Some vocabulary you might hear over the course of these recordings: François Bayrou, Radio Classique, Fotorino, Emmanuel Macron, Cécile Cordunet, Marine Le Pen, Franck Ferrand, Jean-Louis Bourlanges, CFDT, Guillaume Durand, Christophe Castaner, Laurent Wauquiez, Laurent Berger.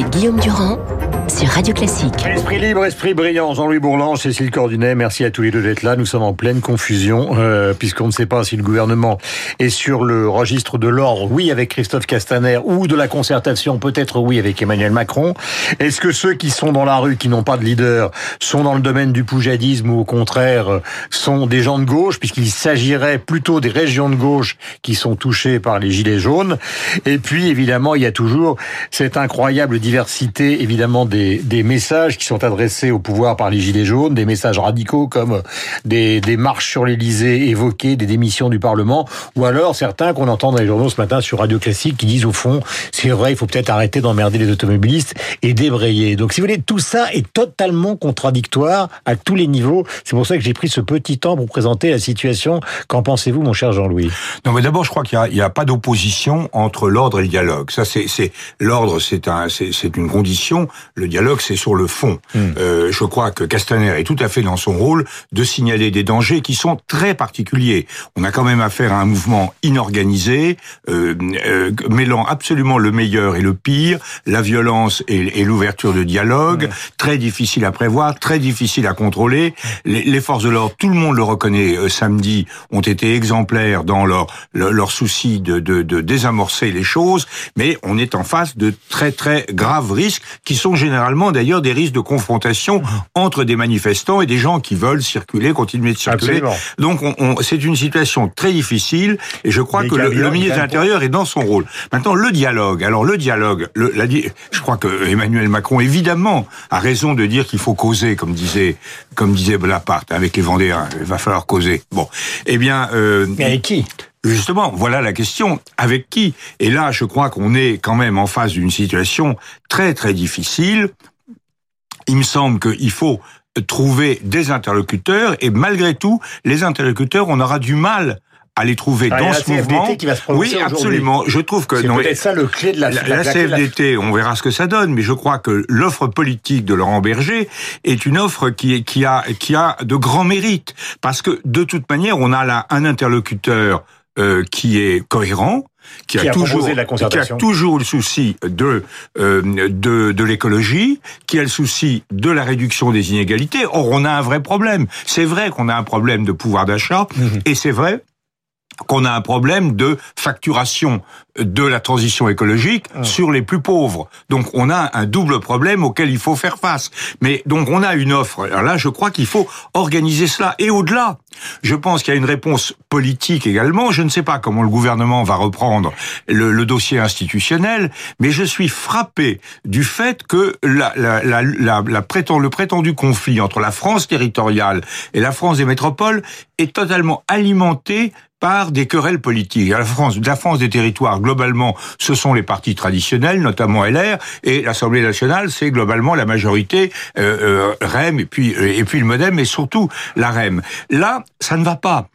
avec Guillaume Durand sur Radio Classique. Esprit libre, esprit brillant, Jean-Louis Bourlanges, Cécile Cordunet, merci à tous les deux d'être là. Nous sommes en pleine confusion, puisqu'on ne sait pas si le gouvernement est sur le registre de l'ordre, oui, avec Christophe Castaner, ou de la concertation, peut-être oui, avec Emmanuel Macron. Est-ce que ceux qui sont dans la rue, qui n'ont pas de leader, sont dans le domaine du poujadisme ou au contraire, sont des gens de gauche, puisqu'il s'agirait plutôt des régions de gauche qui sont touchées par les gilets jaunes. Et puis, évidemment, il y a toujours cette incroyable diversité, évidemment, des messages qui sont adressés au pouvoir par les gilets jaunes, des messages radicaux comme des marches sur l'Élysée évoquées, des démissions du Parlement, ou alors certains qu'on entend dans les journaux ce matin sur Radio Classique qui disent au fond, c'est vrai, il faut peut-être arrêter d'emmerder les automobilistes et débrayer. Donc si vous voulez, tout ça est totalement contradictoire à tous les niveaux. C'est pour ça que j'ai pris ce petit temps pour présenter la situation. Qu'en pensez-vous, mon cher Jean-Louis ? Non, mais d'abord, je crois qu'il n'y a pas d'opposition entre l'ordre et le dialogue. Ça, c'est l'ordre, c'est une condition. Le dialogue, c'est sur le fond. Je crois que Castaner est tout à fait dans son rôle de signaler des dangers qui sont très particuliers. On a quand même affaire à un mouvement inorganisé, mêlant absolument le meilleur et le pire, la violence et l'ouverture de dialogue, très difficile à prévoir, très difficile à contrôler. Les forces de l'ordre, tout le monde le reconnaît, samedi, ont été exemplaires dans leur souci de désamorcer les choses, mais on est en face de très très graves risques qui sont généralement d'ailleurs des risques de confrontation entre des manifestants et des gens qui veulent circuler, continuer de circuler. Absolument. Donc c'est une situation très difficile et je crois que le ministre de l'Intérieur est dans son rôle. Maintenant, le dialogue. Alors le dialogue, je crois que Emmanuel Macron, évidemment, a raison de dire qu'il faut causer, comme disait Bonaparte, avec les Vendéens, il va falloir causer. Bon, eh bien... Mais avec qui ? Justement, voilà la question. Avec qui ? Et là, je crois qu'on est quand même en face d'une situation très très difficile. Il me semble qu'il faut trouver des interlocuteurs et malgré tout, les interlocuteurs, on aura du mal à les trouver dans ce mouvement. CFDT qui va se prononcer aujourd'hui. Oui, absolument. Je trouve que c'est peut-être ça le clé de la CFDT. On verra ce que ça donne, mais je crois que l'offre politique de Laurent Berger est une offre qui a de grands mérites parce que de toute manière, on a là un interlocuteur qui est cohérent, qui a toujours le souci de l'écologie, qui a le souci de la réduction des inégalités. Or, on a un vrai problème. C'est vrai qu'on a un problème de pouvoir d'achat, et c'est vrai qu'on a un problème de facturation de la transition écologique sur les plus pauvres. Donc on a un double problème auquel il faut faire face. Mais donc on a une offre. Alors là, je crois qu'il faut organiser cela. Et au-delà, je pense qu'il y a une réponse politique également. Je ne sais pas comment le gouvernement va reprendre le dossier institutionnel, mais je suis frappé du fait que le prétendu conflit entre la France territoriale et la France des métropoles est totalement alimenté par des querelles politiques. La France des territoires, globalement, ce sont les partis traditionnels, notamment LR, et l'Assemblée nationale, c'est globalement la majorité REM, et puis le MoDem, et surtout la REM. Là, ça ne va pas.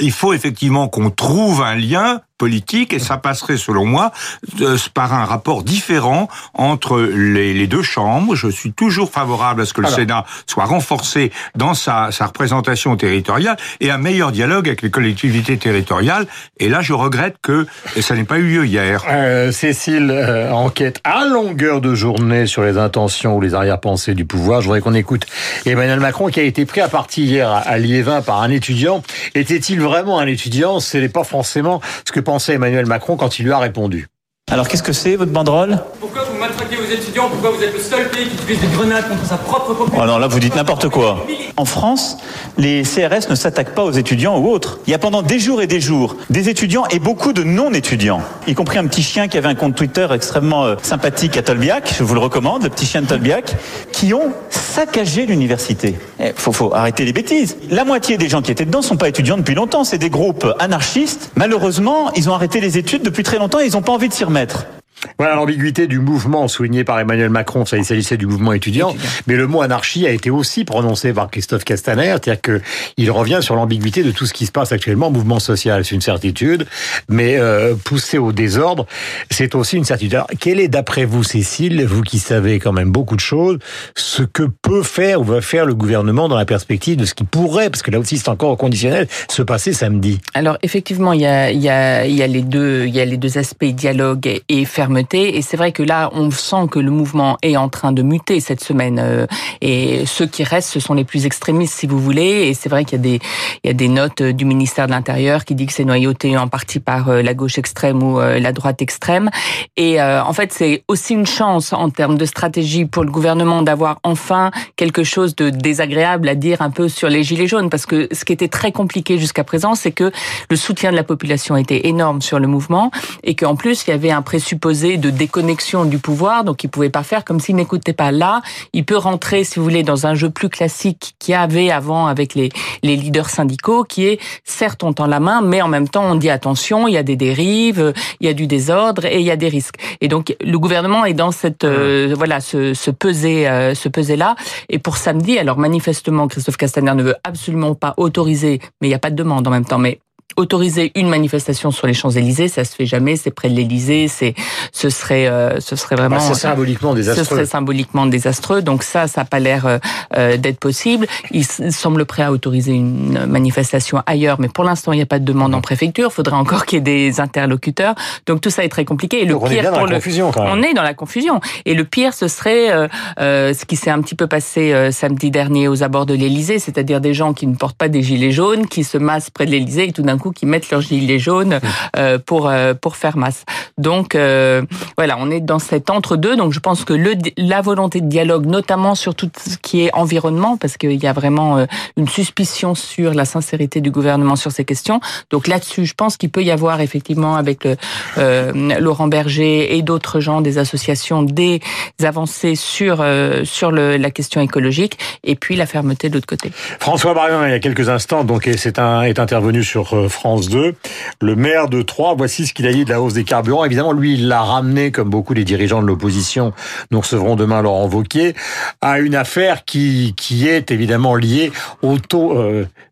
Il faut effectivement qu'on trouve un lien politique, et ça passerait, selon moi, par un rapport différent entre les deux chambres. Je suis toujours favorable à ce que le Sénat soit renforcé dans sa représentation territoriale et un meilleur dialogue avec les collectivités territoriales. Et là, je regrette que ça n'ait pas eu lieu hier. Cécile, enquête à longueur de journée sur les intentions ou les arrière-pensées du pouvoir. Je voudrais qu'on écoute Emmanuel Macron qui a été pris à partie hier à Liévin par un étudiant. Était-il vraiment un étudiant ? Ce n'est pas forcément ce que pensait Emmanuel Macron quand il lui a répondu. Alors qu'est-ce que c'est, votre banderole ? Pourquoi vous maltraitez vos étudiants ? Pourquoi vous êtes le seul pays qui utilise des grenades contre sa propre population ? Oh non, là vous dites n'importe quoi. En France, les CRS ne s'attaquent pas aux étudiants ou autres. Il y a pendant des jours, des étudiants et beaucoup de non-étudiants, y compris un petit chien qui avait un compte Twitter extrêmement sympathique à Tolbiac, je vous le recommande, le petit chien de Tolbiac, qui ont saccagé l'université. Faut arrêter les bêtises. La moitié des gens qui étaient dedans ne sont pas étudiants depuis longtemps, c'est des groupes anarchistes. Malheureusement, ils ont arrêté les études depuis très longtemps et ils n'ont pas envie de s'y remettre. Voilà l'ambiguïté du mouvement souligné par Emmanuel Macron. Ça, il s'agissait du mouvement étudiant, mais le mot anarchie a été aussi prononcé par Christophe Castaner, c'est-à-dire qu'il revient sur l'ambiguïté de tout ce qui se passe actuellement. Mouvement social, c'est une certitude, mais pousser au désordre, c'est aussi une certitude. Alors, quel est, d'après vous, Cécile, vous qui savez quand même beaucoup de choses, ce que peut faire ou va faire le gouvernement dans la perspective de ce qui pourrait, parce que là aussi c'est encore au conditionnel, se passer samedi ? Alors effectivement, il y a les deux aspects, dialogue et fermeté. muter. Et c'est vrai que là, on sent que le mouvement est en train de muter cette semaine. Et ceux qui restent, ce sont les plus extrémistes, si vous voulez. Et c'est vrai qu'il y a des notes du ministère de l'Intérieur qui dit que c'est noyauté en partie par la gauche extrême ou la droite extrême. Et en fait, c'est aussi une chance en termes de stratégie pour le gouvernement d'avoir enfin quelque chose de désagréable à dire un peu sur les gilets jaunes. Parce que ce qui était très compliqué jusqu'à présent, c'est que le soutien de la population était énorme sur le mouvement et qu'en plus, il y avait un présupposé de déconnexion du pouvoir, donc il pouvait pas faire comme s'il n'écoutait pas. Là, il peut rentrer, si vous voulez, dans un jeu plus classique qu'il y avait avant avec les leaders syndicaux, qui est, certes, on tend la main, mais en même temps, on dit attention, il y a des dérives, il y a du désordre et il y a des risques. Et donc, le gouvernement est dans cette, ce pesé-là. Et pour samedi, alors manifestement, Christophe Castaner ne veut absolument pas autoriser, mais il n'y a pas de demande en même temps, mais autoriser une manifestation sur les Champs-Élysées, ça se fait jamais, c'est près de l'Élysée, ce serait vraiment... C'est symboliquement désastreux. Ce serait symboliquement désastreux, donc ça n'a pas l'air d'être possible. Il semble prêt à autoriser une manifestation ailleurs, mais pour l'instant, il n'y a pas de demande en préfecture, il faudrait encore qu'il y ait des interlocuteurs, donc tout ça est très compliqué. Et le pire, on est dans la confusion. Et le pire, ce serait ce qui s'est un petit peu passé samedi dernier aux abords de l'Élysée, c'est-à-dire des gens qui ne portent pas des gilets jaunes, qui se massent près de l'Élysée et tout d'un coup, qui mettent leurs gilets jaunes pour faire masse. Donc voilà, on est dans cet entre-deux. Donc je pense que la volonté de dialogue, notamment sur tout ce qui est environnement, parce qu'il y a vraiment une suspicion sur la sincérité du gouvernement sur ces questions. Donc là-dessus, je pense qu'il peut y avoir effectivement avec Laurent Berger et d'autres gens des associations des avancées sur la question écologique et puis la fermeté de l'autre côté. François Bayrou, il y a quelques instants, donc est intervenu sur France 2, le maire de Troyes, voici ce qu'il a dit de la hausse des carburants. Évidemment, lui, il l'a ramené, comme beaucoup des dirigeants de l'opposition, nous recevrons demain Laurent Wauquiez, à une affaire qui est évidemment liée au taux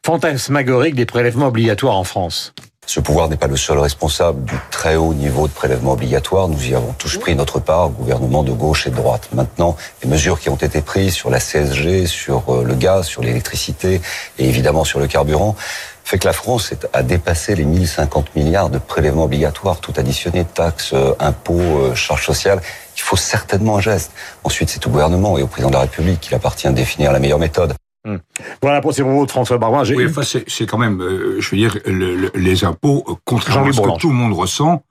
fantasmagorique des prélèvements obligatoires en France. Ce pouvoir n'est pas le seul responsable du très haut niveau de prélèvements obligatoires. Nous y avons tous pris notre part, gouvernement de gauche et de droite. Maintenant, les mesures qui ont été prises sur la CSG, sur le gaz, sur l'électricité et évidemment sur le carburant, fait que la France a dépassé les 1050 milliards de prélèvements obligatoires, tout additionné, taxes, impôts, charges sociales. Il faut certainement un geste. Ensuite, c'est au gouvernement et au président de la République qu'il appartient de définir la meilleure méthode. Voilà pour ces propos de François Bayrou. Oui, enfin, c'est quand même, je veux dire, les impôts, contrairement à ce que tout le monde ressent,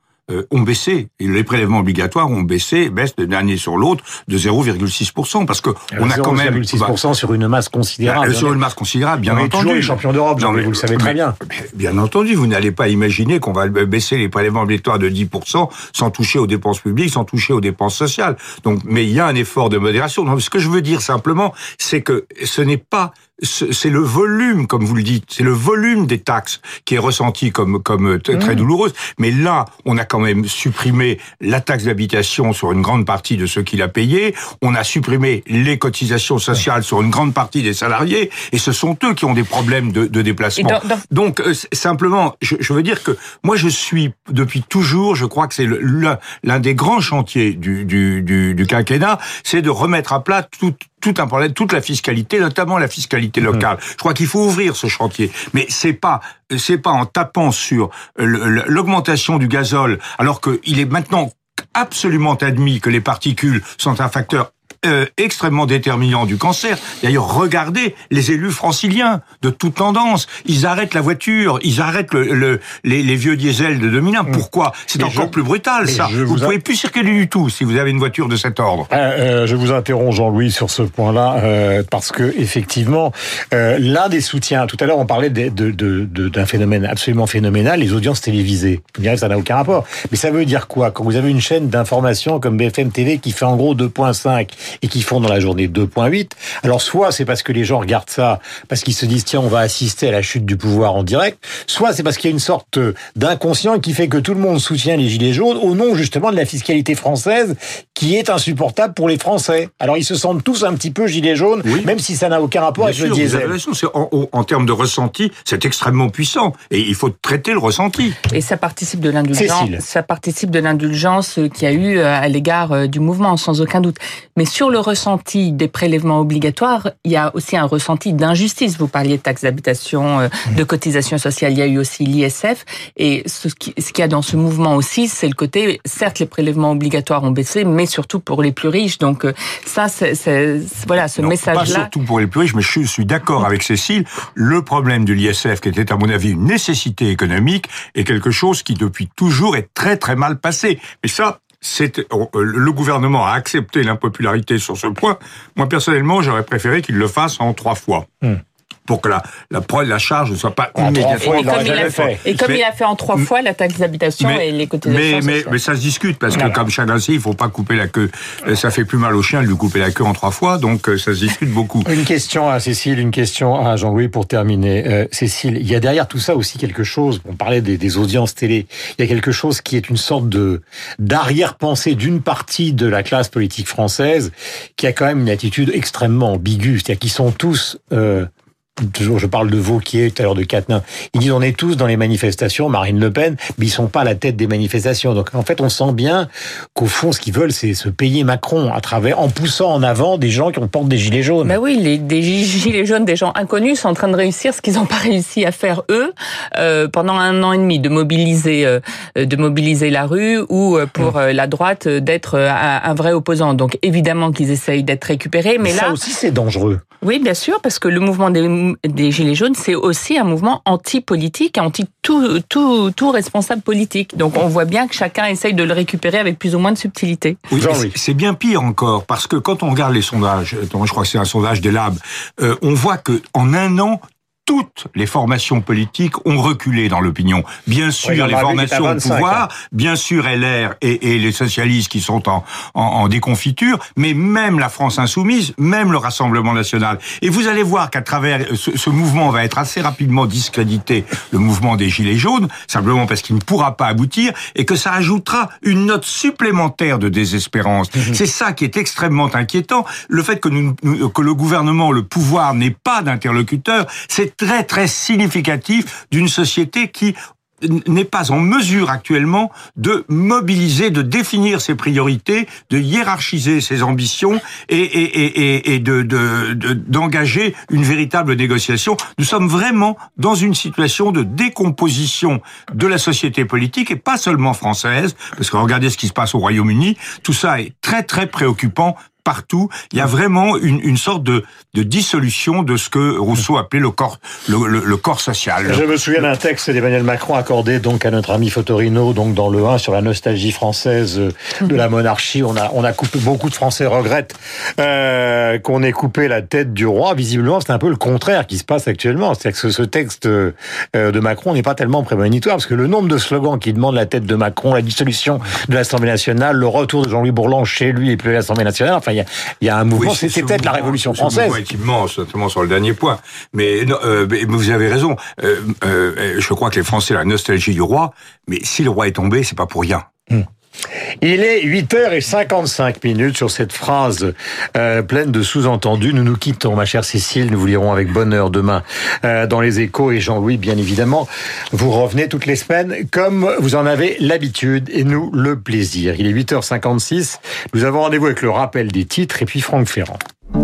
ont baissé. Et les prélèvements obligatoires ont baissé, baissent de l'année sur l'autre de 0,6%, parce que on a quand même 0,6% sur une masse considérable. Sur une masse considérable, bien entendu. Toujours les champions d'Europe, non, mais, vous le savez très bien. Bien entendu, vous n'allez pas imaginer qu'on va baisser les prélèvements obligatoires de 10% sans toucher aux dépenses publiques, sans toucher aux dépenses sociales. Donc, mais il y a un effort de modération. Non, ce que je veux dire simplement, c'est que ce n'est pas, c'est le volume, comme vous le dites, c'est le volume des taxes qui est ressenti comme très douloureuse. Mais là, on a quand même supprimé la taxe d'habitation sur une grande partie de ceux qui la payaient. On a supprimé les cotisations sociales sur une grande partie des salariés. Et ce sont eux qui ont des problèmes de déplacement. Donc, simplement, je veux dire que moi, je suis, depuis toujours, je crois que c'est l'un des grands chantiers du quinquennat, c'est de remettre à plat toute la fiscalité, notamment la fiscalité locale. Je crois qu'il faut ouvrir ce chantier, mais c'est pas en tapant sur l'augmentation du gazole, alors que il est maintenant absolument admis que les particules sont un facteur extrêmement déterminant du cancer. D'ailleurs, regardez les élus franciliens de toute tendance. Ils arrêtent la voiture, ils arrêtent les vieux diesels de 2001. Pourquoi ? C'est encore plus brutal, ça. Vous ne pouvez plus circuler du tout si vous avez une voiture de cet ordre. Je vous interromps, Jean-Louis, sur ce point-là, parce que effectivement, l'un des soutiens, tout à l'heure, on parlait d'un phénomène absolument phénoménal, les audiences télévisées. Vous direz que ça n'a aucun rapport. Mais ça veut dire quoi ? Quand vous avez une chaîne d'information comme BFM TV qui fait en gros 2,5, et qui font dans la journée 2,8. Alors, soit c'est parce que les gens regardent ça, parce qu'ils se disent, tiens, on va assister à la chute du pouvoir en direct, soit c'est parce qu'il y a une sorte d'inconscient qui fait que tout le monde soutient les gilets jaunes au nom, justement, de la fiscalité française qui est insupportable pour les Français. Alors, ils se sentent tous un petit peu gilets jaunes, oui, même si ça n'a aucun rapport bien avec sûr, le diesel. En termes de ressenti, c'est extrêmement puissant et il faut traiter le ressenti. Et ça participe de l'indulgence. Cécile. Ça participe de l'indulgence qu'il y a eu à l'égard du mouvement, sans aucun doute. Mais sur le ressenti des prélèvements obligatoires, il y a aussi un ressenti d'injustice. Vous parliez de taxes d'habitation, de cotisations sociales, il y a eu aussi l'ISF. Et ce qu'il y a dans ce mouvement aussi, c'est le côté, certes, les prélèvements obligatoires ont baissé, mais surtout pour les plus riches. Donc ça, voilà, ce message-là... Pas surtout pour les plus riches, mais je suis d'accord avec Cécile. Le problème de l'ISF, qui était à mon avis une nécessité économique, est quelque chose qui, depuis toujours, est très très mal passé. Mais ça... le gouvernement a accepté l'impopularité sur ce point. Moi, personnellement, j'aurais préféré qu'il le fasse en 3 fois. Pour que la charge ne soit pas immédiatement... Et comme il a fait en 3 fois, la taxe d'habitation et les cotisations sociales. Mais ça se discute, parce que comme chacun sait, il ne faut pas couper la queue. Ça fait plus mal au chien de lui couper la queue en 3 fois, donc ça se discute beaucoup. Une question à Cécile, une question à Jean-Louis pour terminer. Cécile, il y a derrière tout ça aussi quelque chose, on parlait des audiences télé, il y a quelque chose qui est une sorte d'arrière-pensée d'une partie de la classe politique française qui a quand même une attitude extrêmement ambiguë, c'est-à-dire qu'ils sont tous... je parle de Wauquiez, tout à l'heure de Castaner. Ils disent, on est tous dans les manifestations, Marine Le Pen, mais ils sont pas à la tête des manifestations. Donc, en fait, on sent bien qu'au fond, ce qu'ils veulent, c'est se payer Macron en poussant en avant des gens qui portent des gilets jaunes. Ben oui, des gilets jaunes, des gens inconnus, sont en train de réussir ce qu'ils n'ont pas réussi à faire eux, pendant 1 an et demi, de mobiliser la rue, ou pour la droite, d'être un vrai opposant. Donc, évidemment qu'ils essayent d'être récupérés, mais là... Ça aussi, c'est dangereux. Oui, bien sûr, parce que le mouvement des Gilets jaunes, c'est aussi un mouvement anti-politique, anti-tout responsable politique. Donc on voit bien que chacun essaye de le récupérer avec plus ou moins de subtilité. Oui, c'est bien pire encore, parce que quand on regarde les sondages, je crois que c'est un sondage des labs, on voit qu'en 1 an, toutes les formations politiques ont reculé dans l'opinion. Bien sûr, les formations 25, au pouvoir, bien sûr LR et les socialistes qui sont en déconfiture, mais même la France insoumise, même le Rassemblement national. Et vous allez voir qu'à travers ce mouvement va être assez rapidement discrédité, le mouvement des Gilets jaunes, simplement parce qu'il ne pourra pas aboutir, et que ça ajoutera une note supplémentaire de désespérance. C'est ça qui est extrêmement inquiétant. Le fait que le gouvernement, le pouvoir, n'ait pas d'interlocuteur, c'est très très significatif d'une société qui n'est pas en mesure actuellement de mobiliser, de définir ses priorités, de hiérarchiser ses ambitions et d'engager une véritable négociation. Nous sommes vraiment dans une situation de décomposition de la société politique, et pas seulement française, parce que regardez ce qui se passe au Royaume-Uni, tout ça est très très préoccupant. Partout, il y a vraiment une sorte de dissolution de ce que Rousseau appelait le corps social. Je me souviens d'un texte d'Emmanuel Macron accordé donc à notre ami Fotorino, donc dans le 1, sur la nostalgie française de la monarchie. On a coupé, beaucoup de Français regrettent qu'on ait coupé la tête du roi. Visiblement, c'est un peu le contraire qui se passe actuellement. C'est-à-dire que ce texte de Macron n'est pas tellement prémonitoire, parce que le nombre de slogans qui demandent la tête de Macron, la dissolution de l'Assemblée nationale, le retour de Jean-Louis Bourlanges chez lui et puis l'Assemblée nationale, enfin, il y a un mouvement, c'est peut-être la Révolution française. C'est immense, notamment sur le dernier point. Mais vous avez raison. Je crois que les Français ont la nostalgie du roi, mais si le roi est tombé, c'est pas pour rien. Il est 8h55 sur cette phrase pleine de sous-entendus. Nous nous quittons, ma chère Cécile. Nous vous lirons avec bonheur demain dans Les Échos. Et Jean-Louis, bien évidemment, vous revenez toutes les semaines comme vous en avez l'habitude et nous le plaisir. Il est 8h56. Nous avons rendez-vous avec le rappel des titres et puis Franck Ferrand.